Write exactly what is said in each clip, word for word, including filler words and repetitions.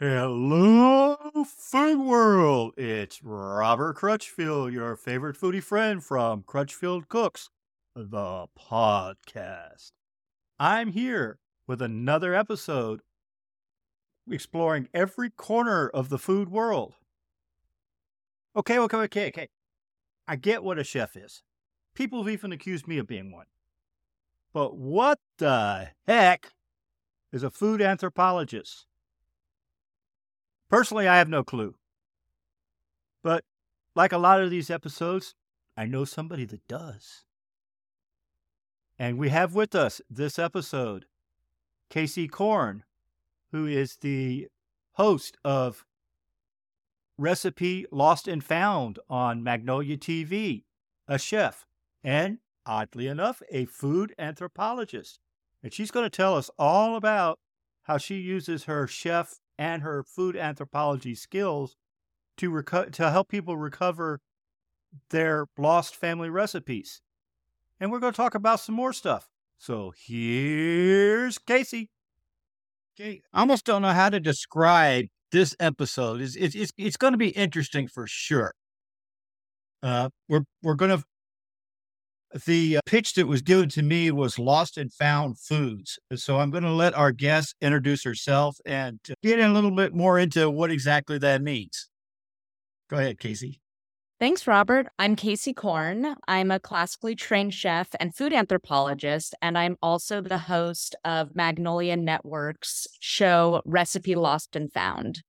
Hello, food world! It's Robert Crutchfield, your favorite foodie friend from Crutchfield Cooks, the podcast. I'm here with another episode exploring every corner of the food world. Okay, okay, okay, okay. I get what a chef is. People have even accused me of being one. But what the heck is a food anthropologist? Personally, I have no clue. But like a lot of these episodes, I know somebody that does. And we have with us this episode, Casey Corn, who is the host of Recipes Lost and Found on Magnolia T V, a chef, and oddly enough, a food anthropologist. And she's going to tell us all about how she uses her chef and her food anthropology skills to reco- to help people recover their lost family recipes. And we're going to talk about some more stuff. So here's Casey. Okay, I almost don't know how to describe this episode. It's it's it's, it's going to be interesting for sure. Uh, we're we're going to the pitch that was given to me was lost and found foods. So I'm going to let our guest introduce herself and get in a little bit more into what exactly that means. Go ahead, Casey. Thanks, Robert. I'm Casey Corn. I'm a classically trained chef and food anthropologist, and I'm also the host of Magnolia Network's show, Recipe Lost and Found.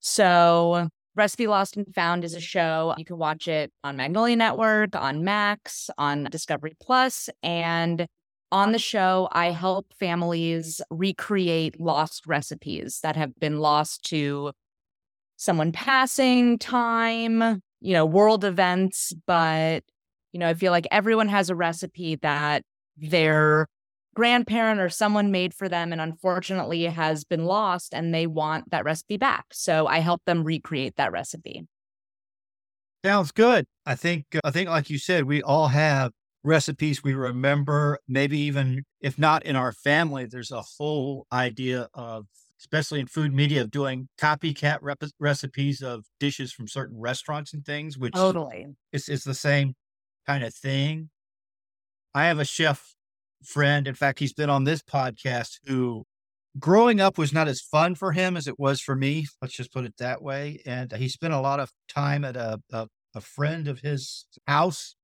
So Recipe Lost and Found is a show. You can watch it on Magnolia Network, on Max, on Discovery Plus. And on the show, I help families recreate lost recipes that have been lost to someone passing, time, you know, world events. But, you know, I feel like everyone has a recipe that their grandparent or someone made for them and unfortunately has been lost, and they want that recipe back. So I help them recreate that recipe. Sounds good. I think, I think, like you said, we all have recipes we remember, maybe even if not in our family, there's a whole idea of, especially in food media, of doing copycat rep- recipes of dishes from certain restaurants and things, which totally it's, it's the same kind of thing. I have a chef friend, in fact, he's been on this podcast, who growing up was not as fun for him as it was for me. Let's just put it that way. And he spent a lot of time at a, a, a friend of his house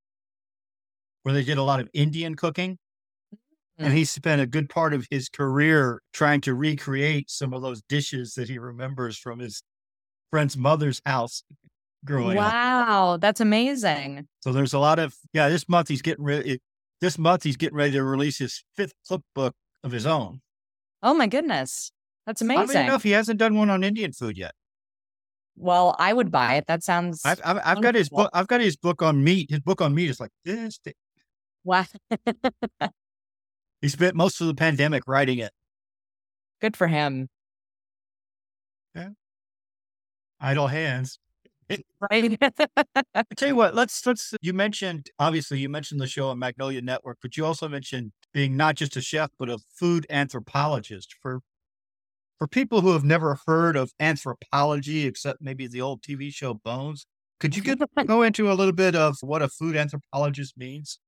where they did a lot of Indian cooking. And he spent a good part of his career trying to recreate some of those dishes that he remembers from his friend's mother's house growing wow, up. Wow, that's amazing. So there's a lot of, yeah, this month he's getting ready. This month he's getting ready to release his fifth cookbook of his own. Oh, my goodness. That's amazing. Oddly enough, he hasn't done one on Indian food yet. Well, I would buy it. That sounds I've, I've, I've got his book. I've got his book on meat. His book on meat is like this thing. Wow. He spent most of the pandemic writing it. Good for him. Yeah. Idle hands. It, right. I tell you what, let's, let's, you mentioned, obviously you mentioned the show on Magnolia Network, but you also mentioned being not just a chef, but a food anthropologist. For, for people who have never heard of anthropology, except maybe the old T V show Bones, could you get, go into a little bit of what a food anthropologist means?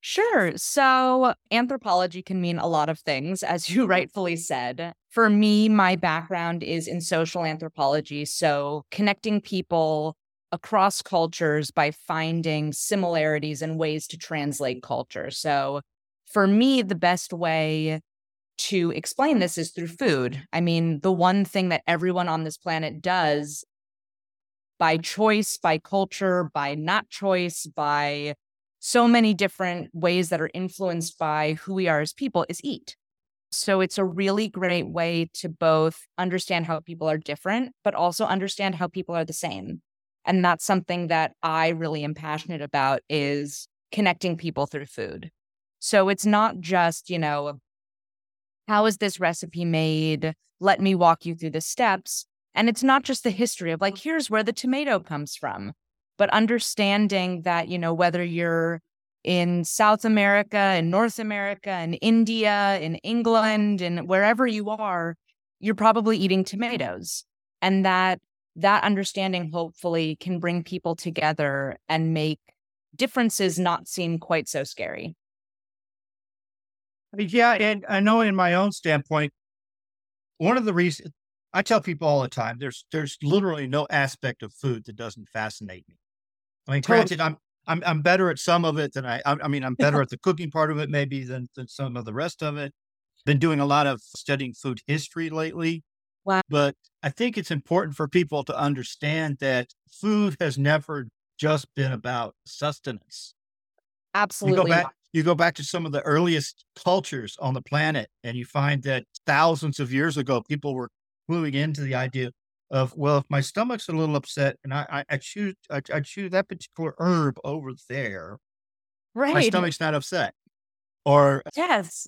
Sure. So anthropology can mean a lot of things, as you rightfully said. For me, my background is in social anthropology, so connecting people across cultures by finding similarities and ways to translate culture. So for me, the best way to explain this is through food. I mean, the one thing that everyone on this planet does by choice, by culture, by not choice, by so many different ways that are influenced by who we are as people is eat. So it's a really great way to both understand how people are different, but also understand how people are the same. And that's something that I really am passionate about, is connecting people through food. So it's not just, you know, how is this recipe made? Let me walk you through the steps. And it's not just the history of like, here's where the tomato comes from. But understanding that, you know, whether you're in South America, in North America, in India, in England, and wherever you are, you're probably eating tomatoes. And that that understanding hopefully can bring people together and make differences not seem quite so scary. Yeah, and I know in my own standpoint, one of the reasons I tell people all the time, there's there's literally no aspect of food that doesn't fascinate me. I mean, granted, I'm I'm I'm better at some of it than I I mean I'm better at the cooking part of it maybe than than some of the rest of it. Been doing a lot of studying food history lately. Wow. But I think it's important for people to understand that food has never just been about sustenance. Absolutely. You go back, you go back to some of the earliest cultures on the planet, and you find that thousands of years ago, people were cluing into the idea of, well, if my stomach's a little upset and I, I, I choose I, I choose that particular herb over there, right, my stomach's not upset. Or yes,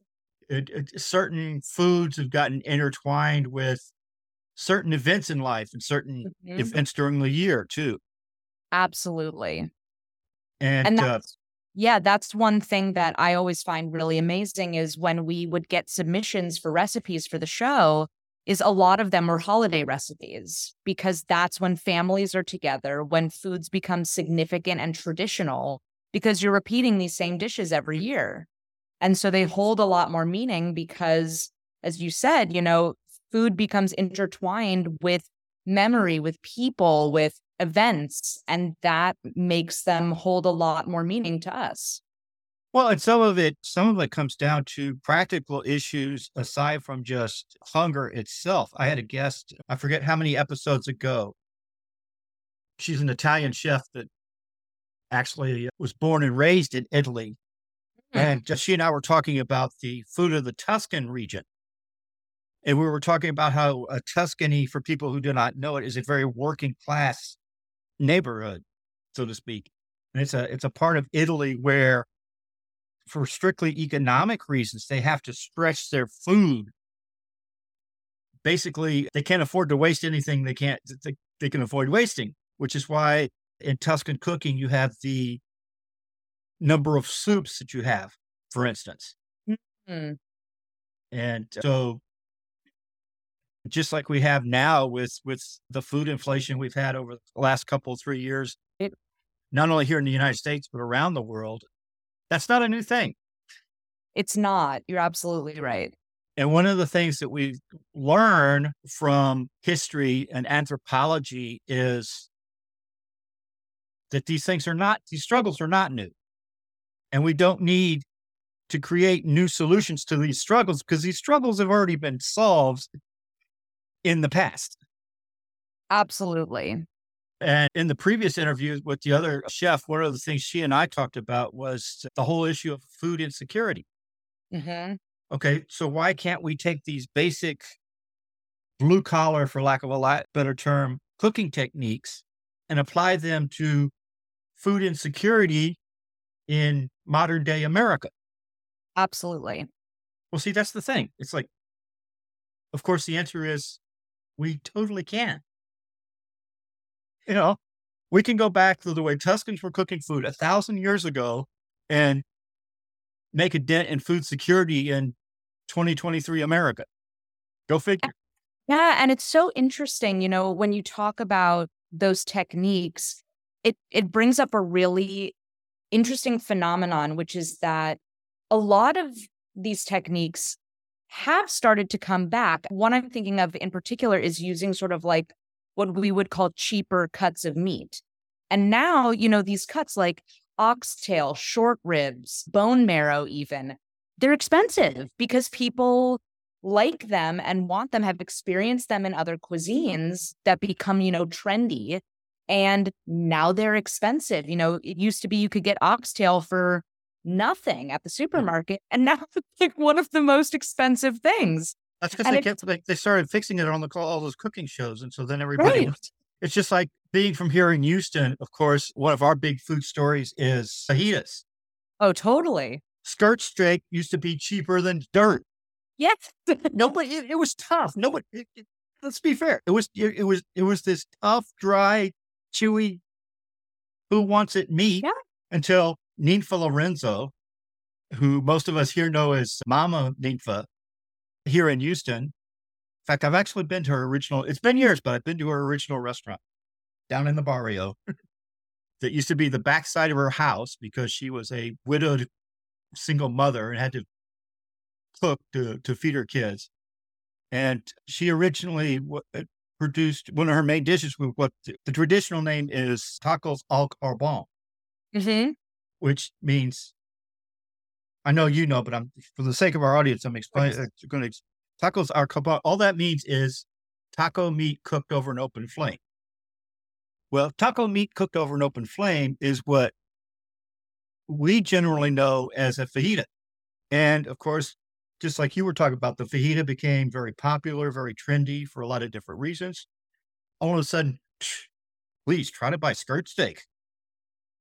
it, it, certain foods have gotten intertwined with certain events in life and certain mm-hmm. events during the year too. Absolutely. And, and that's, uh, yeah, that's one thing that I always find really amazing is when we would get submissions for recipes for the show is a lot of them are holiday recipes, because that's when families are together, when foods become significant and traditional, because you're repeating these same dishes every year. And so they hold a lot more meaning because, as you said, you know, food becomes intertwined with memory, with people, with events, and that makes them hold a lot more meaning to us. Well, and some of it, some of it comes down to practical issues aside from just hunger itself. I had a guest, I forget how many episodes ago. She's an Italian chef that actually was born and raised in Italy. And she and I were talking about the food of the Tuscan region. And we were talking about how uh, Tuscany, for people who do not know it, is a very working class neighborhood, so to speak. And it's a it's a part of Italy where, for strictly economic reasons, they have to stretch their food. Basically, they can't afford to waste anything they can't they, they can avoid wasting, which is why in Tuscan cooking you have the number of soups that you have, for instance. Mm-hmm. And uh, so. Just like we have now with, with the food inflation we've had over the last couple, three years, it, not only here in the United States, but around the world, that's not a new thing. It's not. You're absolutely right. And one of the things that we learn from history and anthropology is that these things are not, these struggles are not new. And we don't need to create new solutions to these struggles because these struggles have already been solved in the past. Absolutely. And in the previous interview with the other chef, one of the things she and I talked about was the whole issue of food insecurity. Mm-hmm. Okay, so why can't we take these basic blue collar, for lack of a better term, cooking techniques and apply them to food insecurity in modern day America? Absolutely. Well, see, that's the thing. It's like, of course, the answer is, we totally can. You know, we can go back to the way Tuscans were cooking food a thousand years ago and make a dent in food security in twenty twenty-three America. Go figure. Yeah. And it's so interesting, you know, when you talk about those techniques, it, it brings up a really interesting phenomenon, which is that a lot of these techniques have started to come back. One I'm thinking of in particular is using sort of like what we would call cheaper cuts of meat. And now, you know, these cuts like oxtail, short ribs, bone marrow even, they're expensive because people like them and want them, have experienced them in other cuisines that become, you know, trendy. And now they're expensive. You know, it used to be you could get oxtail for nothing at the supermarket, and now it's like one of the most expensive things. That's because they it, kept like, they started fixing it on the all those cooking shows, and so then everybody. Right. It's just like being from here in Houston. Of course, one of our big food stories is fajitas. Oh, totally. Skirt steak used to be cheaper than dirt. Yes. Nobody. It, it was tough. Nobody. It, it, let's be fair. It was. It, it was. It was this tough, dry, chewy. Who wants it? Meat. Yeah. Until Ninfa Lorenzo, who most of us here know as Mama Ninfa here in Houston, fact, I've actually been to her original, it's been years, but I've been to her original restaurant down in the barrio that used to be the backside of her house because she was a widowed single mother and had to cook to, to feed her kids. And she originally w- produced one of her main dishes with what the, the traditional name is tacos al carbon, mm-hmm. which means, I know you know, but I'm for the sake of our audience, I'm explaining. Okay. Uh, going to tacos al carbon. All that means is taco meat cooked over an open flame. Well, taco meat cooked over an open flame is what we generally know as a fajita. And of course, just like you were talking about, the fajita became very popular, very trendy for a lot of different reasons. All of a sudden, please try to buy skirt steak.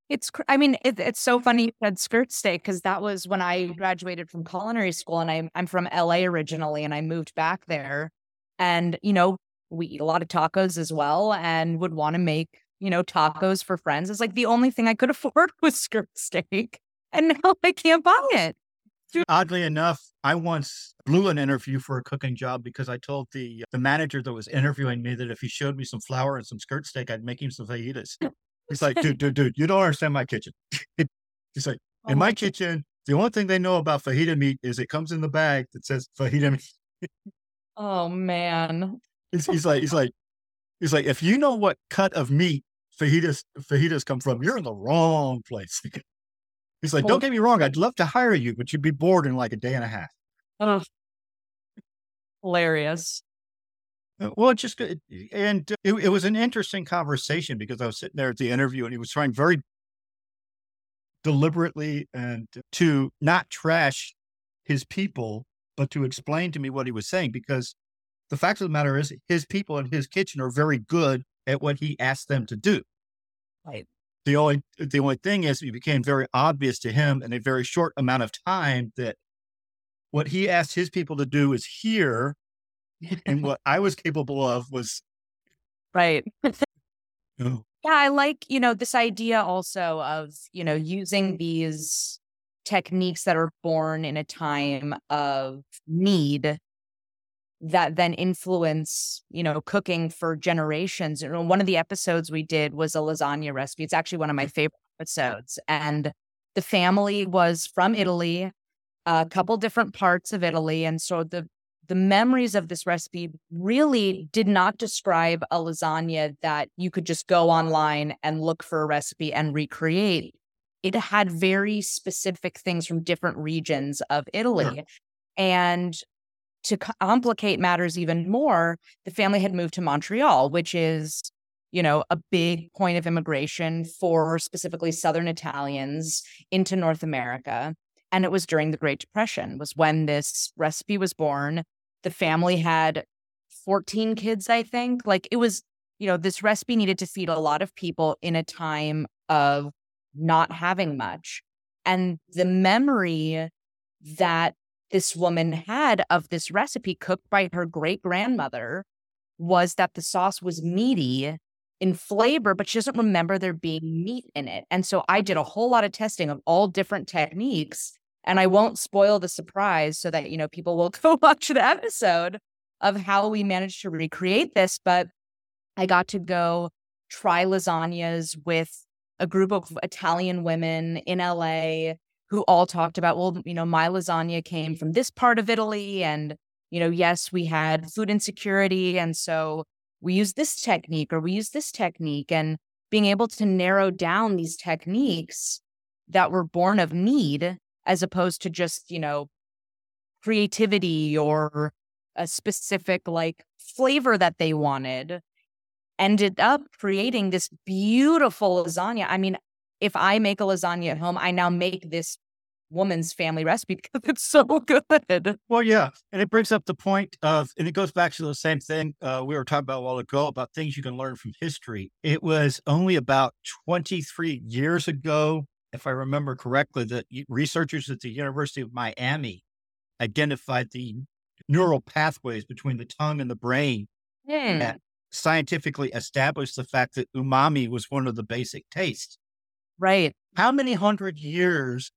It's, I mean, it, it's so funny you said skirt steak because that was when I graduated from culinary school, and I'm, I'm from L A originally, and I moved back there. And, you know, we eat a lot of tacos as well and would want to make, you know, tacos for friends. It's like the only thing I could afford was skirt steak, and now I can't buy it. Oddly enough, I once blew an interview for a cooking job because I told the the manager that was interviewing me that if he showed me some flour and some skirt steak, I'd make him some fajitas. He's like, dude, dude, dude, you don't understand my kitchen. He's like, in oh my, my kitchen, God. The only thing they know about fajita meat is it comes in the bag that says fajita meat. Oh, man. He's, he's like, he's like, he's like, if you know what cut of meat fajitas fajitas come from, you're in the wrong place. He's like, don't get me wrong. I'd love to hire you, but you'd be bored in like a day and a half. Oh, hilarious. Well, it just, it, and it, it was an interesting conversation because I was sitting there at the interview and he was trying very deliberately and to not trash his people, but to explain to me what he was saying, because the fact of the matter is his people in his kitchen are very good at what he asked them to do. Right. The only the only thing is it became very obvious to him in a very short amount of time that what he asked his people to do is here, and what I was capable of was right. You know. Yeah, I like, you know, this idea also of, you know, using these techniques that are born in a time of need that then influence, you know, cooking for generations. And one of the episodes we did was a lasagna recipe. It's actually one of my favorite episodes. And the family was from Italy, a couple different parts of Italy. And so the, the memories of this recipe really did not describe a lasagna that you could just go online and look for a recipe and recreate. It had very specific things from different regions of Italy. Yeah. And to complicate matters even more, the family had moved to Montreal, which is, you know, a big point of immigration for specifically Southern Italians into North America. And it was during the Great Depression was when this recipe was born. The family had fourteen kids, I think. Like it was, you know, this recipe needed to feed a lot of people in a time of not having much. And the memory that this woman had of this recipe cooked by her great-grandmother was that the sauce was meaty in flavor, but she doesn't remember there being meat in it. And so I did a whole lot of testing of all different techniques, and I won't spoil the surprise so that, you know, people will go watch the episode of how we managed to recreate this. But I got to go try lasagnas with a group of Italian women in L A who all talked about, well, you know, my lasagna came from this part of Italy. And, you know, yes, we had food insecurity. And so we used this technique or we used this technique. And being able to narrow down these techniques that were born of need as opposed to just, you know, creativity or a specific like flavor that they wanted ended up creating this beautiful lasagna. I mean, if I make a lasagna at home, I now make this woman's family recipe because it's so good. Well, yeah. And it brings up the point of, and it goes back to the same thing uh, we were talking about a while ago about things you can learn from history. It was only about twenty-three years ago, if I remember correctly, that researchers at the University of Miami identified the neural pathways between the tongue and the brain mm. that scientifically established the fact that umami was one of the basic tastes. Right. How many hundred years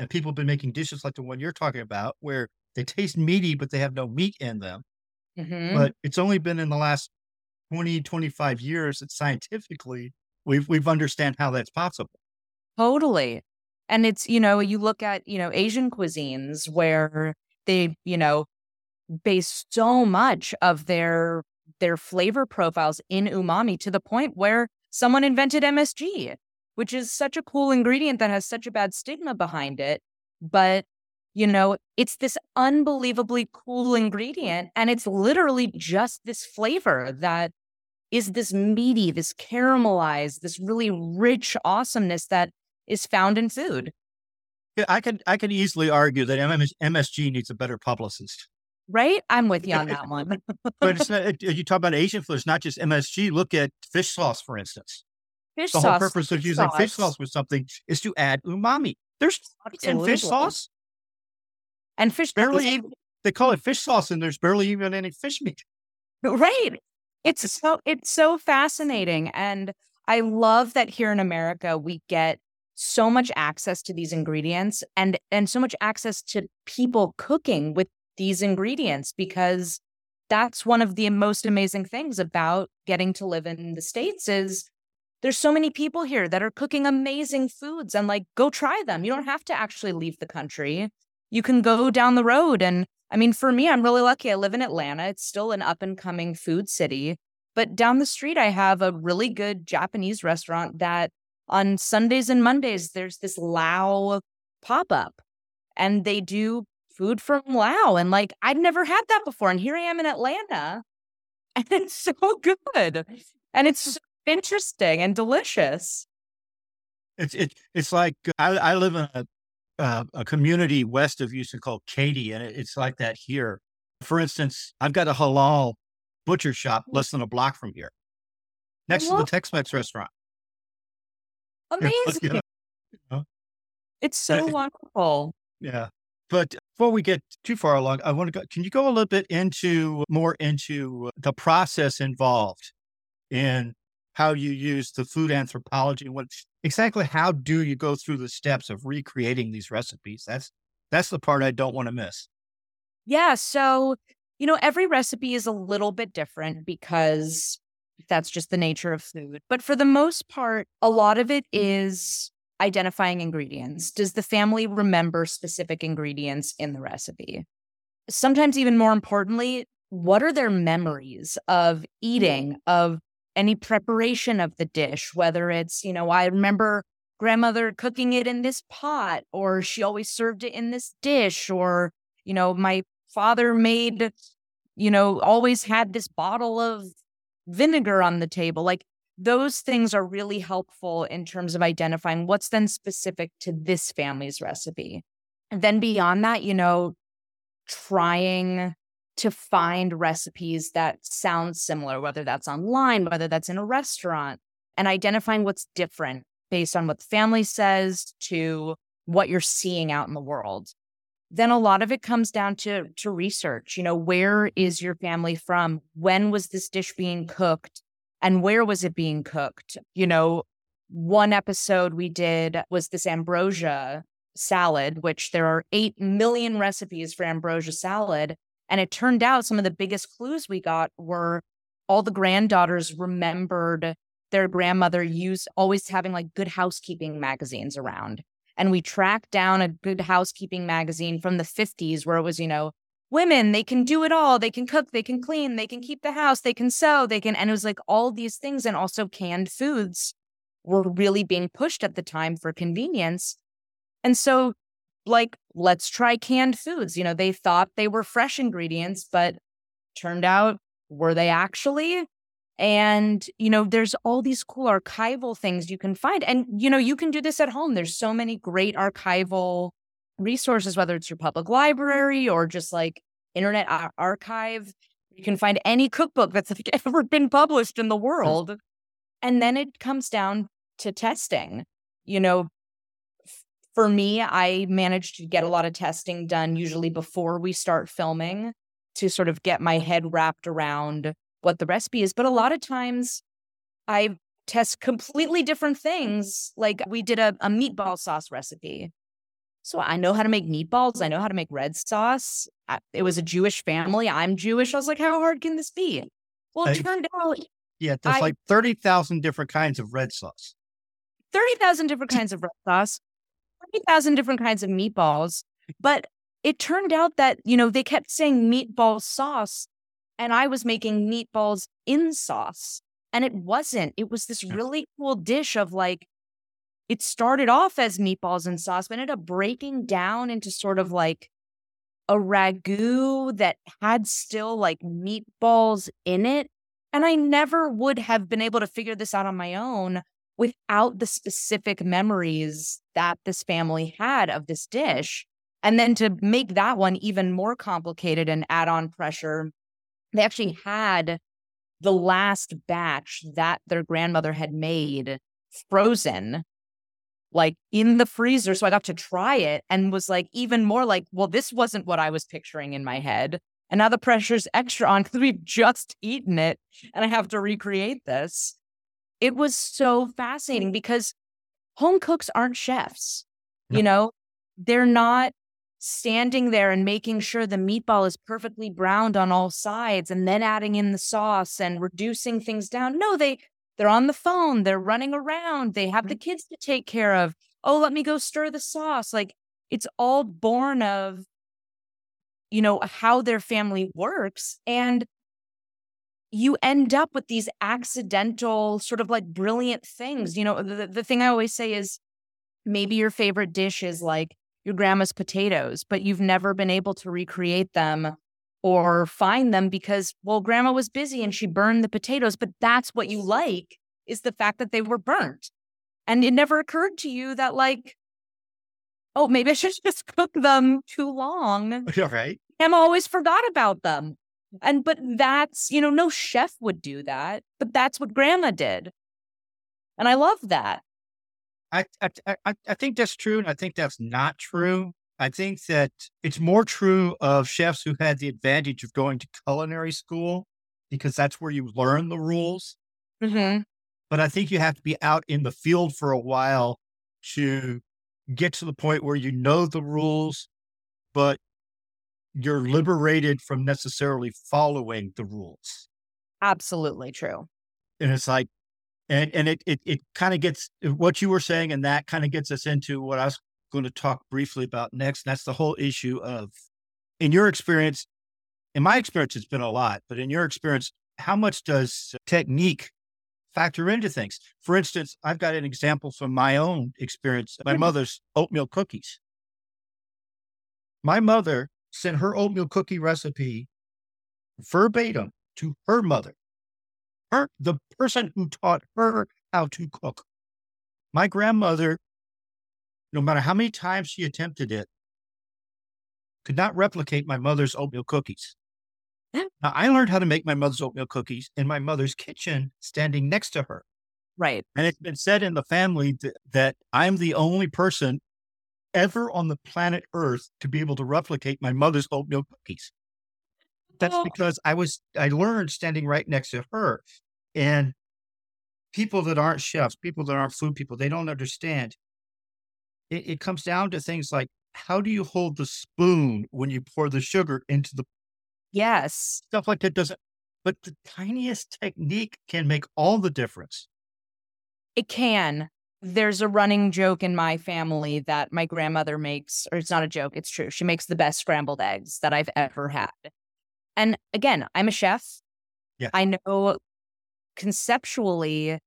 have people been making dishes like the one you're talking about where they taste meaty, but they have no meat in them? Mm-hmm. But it's only been in the last twenty, twenty-five years that scientifically we've we've understand how that's possible. Totally. And it's, you know, you look at, you know, Asian cuisines where they, you know, base so much of their their flavor profiles in umami to the point where someone invented M S G, which is such a cool ingredient that has such a bad stigma behind it. But, you know, it's this unbelievably cool ingredient, and it's literally just this flavor that is this meaty, this caramelized, this really rich awesomeness that is found in food. Yeah, I could I could easily argue that M S G needs a better publicist. Right? I'm with you on that one. But it's not, you talk about Asian food, it's not just M S G. Look at fish sauce, for instance. Fish the sauce. The whole purpose of using sauce. Fish sauce with something is to add umami. There's in fish sauce. And fish barely even, they call it fish sauce, and there's barely even any fish meat. Right. It's so it's so fascinating. And I love that here in America we get so much access to these ingredients and and so much access to people cooking with these ingredients, because that's one of the most amazing things about getting to live in the States is there's so many people here that are cooking amazing foods, and like, go try them. You don't have to actually leave the country. You can go down the road. And I mean, for me, I'm really lucky. I live in Atlanta. It's still an up and coming food city, but down the street, I have a really good Japanese restaurant that on Sundays and Mondays, there's this Lao pop-up, and they do food from Lao. And like, I'd never had that before. And here I am in Atlanta, and it's so good. And it's so interesting and delicious. It's it, it's like, I, I live in a, uh, a community west of Houston called Katy, and it, it's like that here. For instance, I've got a halal butcher shop less than a block from here, next to the Tex-Mex restaurant. Amazing. You know, you know. It's so it, wonderful. Yeah. But before we get too far along, I want to go, can you go a little bit into more into the process involved in how you use the food anthropology? What exactly, how do you go through the steps of recreating these recipes? That's, that's the part I don't want to miss. Yeah. So, you know, every recipe is a little bit different because that's just the nature of food. But for the most part, a lot of it is identifying ingredients. Does the family remember specific ingredients in the recipe? Sometimes even more importantly, what are their memories of eating, of any preparation of the dish? Whether it's, you know, I remember grandmother cooking it in this pot, or she always served it in this dish, or, you know, my father made, you know, always had this bottle of vinegar on the table. Like, those things are really helpful in terms of identifying what's then specific to this family's recipe. And then beyond that, you know, trying to find recipes that sound similar, whether that's online, whether that's in a restaurant, and identifying what's different based on what the family says to what you're seeing out in the world. Then a lot of it comes down to to research. You know, where is your family from? When was this dish being cooked? And where was it being cooked? You know, one episode we did was this ambrosia salad, which there are eight million recipes for ambrosia salad. And it turned out some of the biggest clues we got were all the granddaughters remembered their grandmother used always having like Good Housekeeping magazines around. And we tracked down a Good Housekeeping magazine from the fifties where it was, you know, women, they can do it all. They can cook, they can clean, they can keep the house, they can sew, they can. And it was like all these things. And also canned foods were really being pushed at the time for convenience. And so, like, let's try canned foods. You know, they thought they were fresh ingredients, but turned out, were they actually? And, you know, there's all these cool archival things you can find. And, you know, you can do this at home. There's so many great archival resources, whether it's your public library or just like Internet ar- archive. You can find any cookbook that's ever been published in the world. And then it comes down to testing. You know, f- for me, I managed to get a lot of testing done usually before we start filming to sort of get my head wrapped around what the recipe is. But a lot of times I test completely different things. Like, we did a, a meatball sauce recipe, So I know how to make meatballs. I know how to make red sauce. I, it was a Jewish family. I'm Jewish. I was like, how hard can this be? Well, it I, turned out. Yeah, there's I, like thirty thousand different kinds of red sauce. thirty thousand different kinds of red sauce. thirty thousand different kinds of meatballs. But it turned out that, you know, they kept saying meatball sauce, and I was making meatballs in sauce. And it wasn't. It was this really cool dish of like, it started off as meatballs and sauce, but ended up breaking down into sort of like a ragu that had still like meatballs in it. And I never would have been able to figure this out on my own without the specific memories that this family had of this dish. And then to make that one even more complicated and add on pressure, they actually had the last batch that their grandmother had made frozen, like in the freezer. So I got to try it and was like even more like, well, this wasn't what I was picturing in my head. And now the pressure's extra on because we've just eaten it and I have to recreate this. It was so fascinating because home cooks aren't chefs. No. You know, they're not standing there and making sure the meatball is perfectly browned on all sides and then adding in the sauce and reducing things down. No, they they're on the phone. They're running around. They have the kids to take care of. Oh, let me go stir the sauce. Like, it's all born of, you know, how their family works. And you end up with these accidental sort of like brilliant things. You know, the, the thing I always say is maybe your favorite dish is like your grandma's potatoes, but you've never been able to recreate them or find them because, well, grandma was busy and she burned the potatoes. But that's what you like, is the fact that they were burnt. And it never occurred to you that like, oh, maybe I should just cook them too long. All right. Grandma always forgot about them. And but that's, you know, no chef would do that, but that's what grandma did. And I love that. I, I, I, I think that's true. And I think that's not true. I think that it's more true of chefs who had the advantage of going to culinary school, because that's where you learn the rules. Mm-hmm. But I think you have to be out in the field for a while to get to the point where you know the rules, but you're liberated from necessarily following the rules. Absolutely true. And it's like, and, and it, it, it kind of gets what you were saying, and that kind of gets us into what I was going to talk briefly about next. And that's the whole issue of, in your experience, in my experience, it's been a lot, but in your experience, how much does technique factor into things? For instance, I've got an example from my own experience, my mother's oatmeal cookies. My mother sent her oatmeal cookie recipe verbatim to her mother, her, the person who taught her how to cook. My grandmother, no matter how many times she attempted it, could not replicate my mother's oatmeal cookies. Now, I learned how to make my mother's oatmeal cookies in my mother's kitchen standing next to her. Right. And it's been said in the family th- that I'm the only person ever on the planet Earth to be able to replicate my mother's oatmeal cookies. That's oh. because I was, I learned standing right next to her. And people that aren't chefs, people that aren't food people, they don't understand. It, it comes down to things like, how do you hold the spoon when you pour the sugar into the Yes. Stuff like that doesn't, but the tiniest technique can make all the difference. It can. There's a running joke in my family that my grandmother makes, or it's not a joke, it's true. She makes the best scrambled eggs that I've ever had. And again, I'm a chef. Yeah. I know conceptually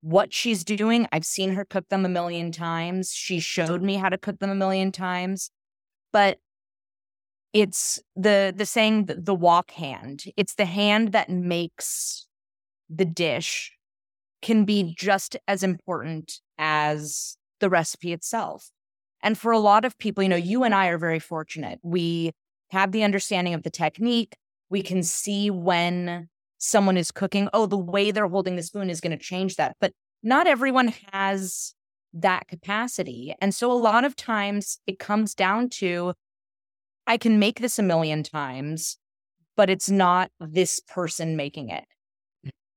what she's doing. I've seen her cook them a million times. She showed me how to cook them a million times. But it's the the saying, the, the wok hand. It's the hand that makes the dish can be just as important as the recipe itself. And for a lot of people, you know, you and I are very fortunate. We have the understanding of the technique. We can see when someone is cooking, oh, the way they're holding the spoon is going to change that. But not everyone has that capacity. And so a lot of times it comes down to, I can make this a million times, but it's not this person making it.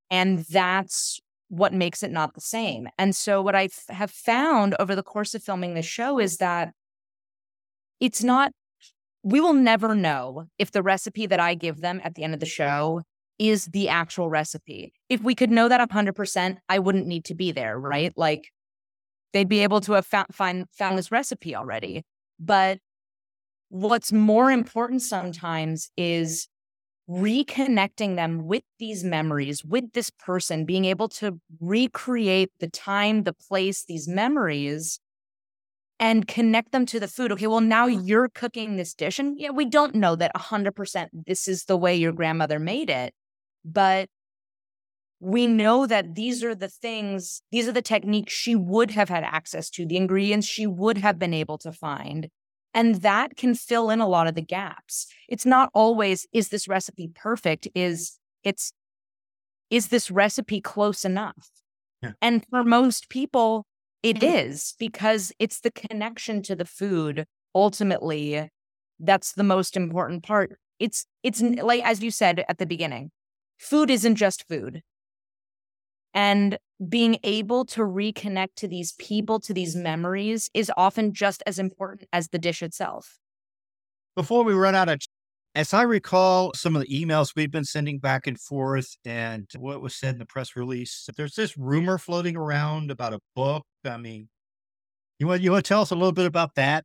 And that's what makes it not the same. And so what I have found over the course of filming this show is that it's not, we will never know if the recipe that I give them at the end of the show is the actual recipe. If we could know that one hundred percent, I wouldn't need to be there, right? Like, they'd be able to have found, find, found this recipe already. But what's more important sometimes is reconnecting them with these memories, with this person, being able to recreate the time, the place, these memories, and connect them to the food. Okay, well, now you're cooking this dish. And yeah, we don't know that one hundred percent this is the way your grandmother made it. But we know that these are the things, these are the techniques she would have had access to, the ingredients she would have been able to find. And that can fill in a lot of the gaps. It's not always, is this recipe perfect? Is it's, is this recipe close enough? Yeah. And for most people, it is, because it's the connection to the food. Ultimately, that's the most important part. It's it's like, as you said at the beginning, food isn't just food. And being able to reconnect to these people, to these memories, is often just as important as the dish itself. Before we run out of, as I recall, some of the emails we've been sending back and forth and what was said in the press release, there's this rumor floating around about a book. I mean, you want, you want to tell us a little bit about that?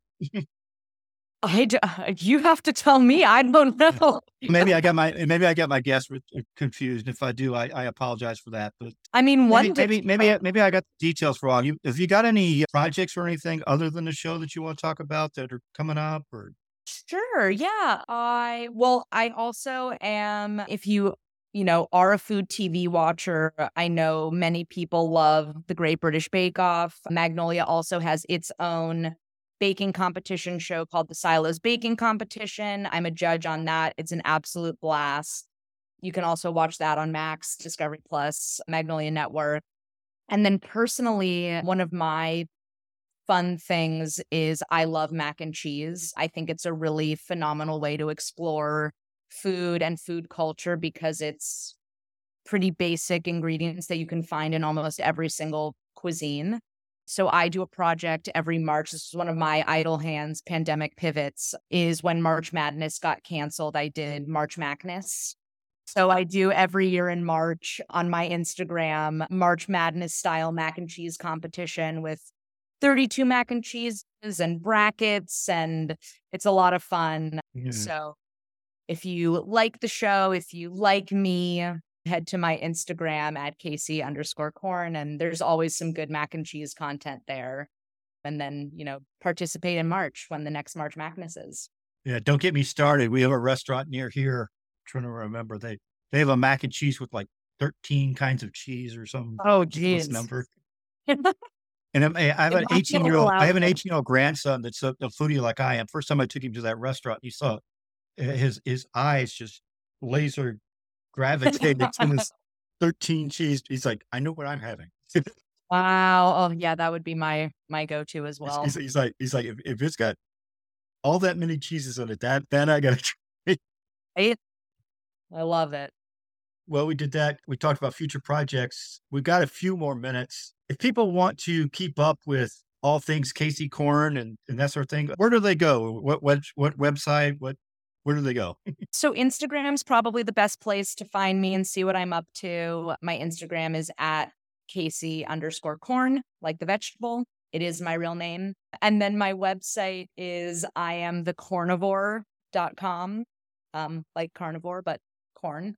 I do, you have to tell me. I don't know. maybe I got my maybe I got my guests confused. If I do, I, I apologize for that. But I mean, one maybe maybe, maybe maybe I got the details wrong. You, have you got any projects or anything other than the show that you want to talk about that are coming up? Or sure, yeah. I well, I also am. If you you know are a food T V watcher, I know many people love the Great British Bake Off. Magnolia also has its own baking competition show called the Silos Baking Competition. I'm a judge on that. It's an absolute blast. You can also watch that on Max, Discovery Plus, Magnolia Network. And then personally, one of my fun things is I love mac and cheese. I think it's a really phenomenal way to explore food and food culture, because it's pretty basic ingredients that you can find in almost every single cuisine. So I do a project every March. This is one of my idle hands pandemic pivots, is when March Madness got canceled, I did March Macness. So I do every year in March on my Instagram, March Madness style mac and cheese competition with thirty-two mac and cheeses and brackets. And it's a lot of fun. Yeah. So if you like the show, if you like me, head to my Instagram at Casey underscore corn, and there's always some good mac and cheese content there. And then, you know, participate in March when the next March Macness is. Yeah, don't get me started. We have a restaurant near here. I'm trying to remember. They they have a mac and cheese with like thirteen kinds of cheese or something. Oh, geez. Number. And I have an eighteen-year-old I have an eighteen-year-old grandson that's a, a foodie like I am. First time I took him to that restaurant, he saw his his eyes just laser gravitated to this thirteen cheese. He's like, I know what I'm having. Wow. Oh yeah, that would be my my go-to as well. He's, he's like, he's like, if, if it's got all that many cheeses on it, that then I gotta try. I, I love it. Well, we did that. We talked about future projects. We've got a few more minutes. If people want to keep up with all things Casey Corn and, and that sort of thing, where do they go? What what what website? What Where do they go? So Instagram's probably the best place to find me and see what I'm up to. My Instagram is at Casey underscore corn, like the vegetable. It is my real name. And then my website is I am the cornivore dot com, um, like carnivore, but corn.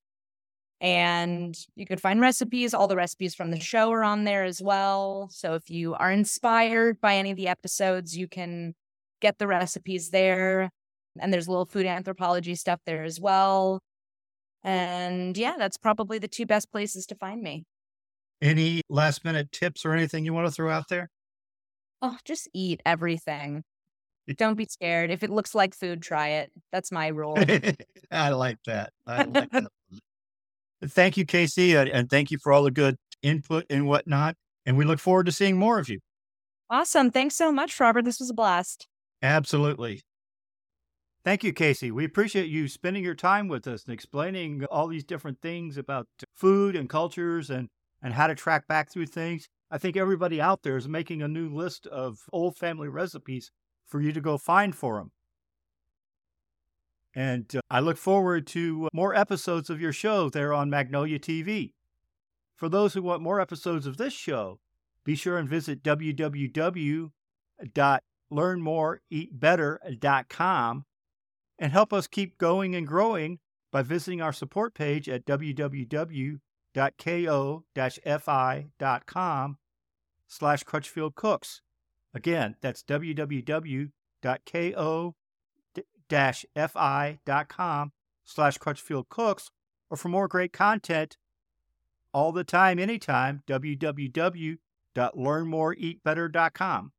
And you can find recipes. All the recipes from the show are on there as well. So if you are inspired by any of the episodes, you can get the recipes there. And there's a little food anthropology stuff there as well. And yeah, that's probably the two best places to find me. Any last minute tips or anything you want to throw out there? Oh, just eat everything. Don't be scared. If it looks like food, try it. That's my rule. I like that. I like that. Thank you, Casey. And thank you for all the good input and whatnot. And we look forward to seeing more of you. Awesome. Thanks so much, Robert. This was a blast. Absolutely. Thank you, Casey. We appreciate you spending your time with us and explaining all these different things about food and cultures and, and how to track back through things. I think everybody out there is making a new list of old family recipes for you to go find for them. And uh, I look forward to more episodes of your show there on Magnolia T V. For those who want more episodes of this show, be sure and visit w w w dot learn more eat better dot com and help us keep going and growing by visiting our support page at w w w dot ko dash f i dot com slash Crutchfield Cooks. Again, that's w w w dot ko dash f i dot com slash Crutchfield Cooks. Or for more great content all the time, anytime, w w w dot learn more eat better dot com.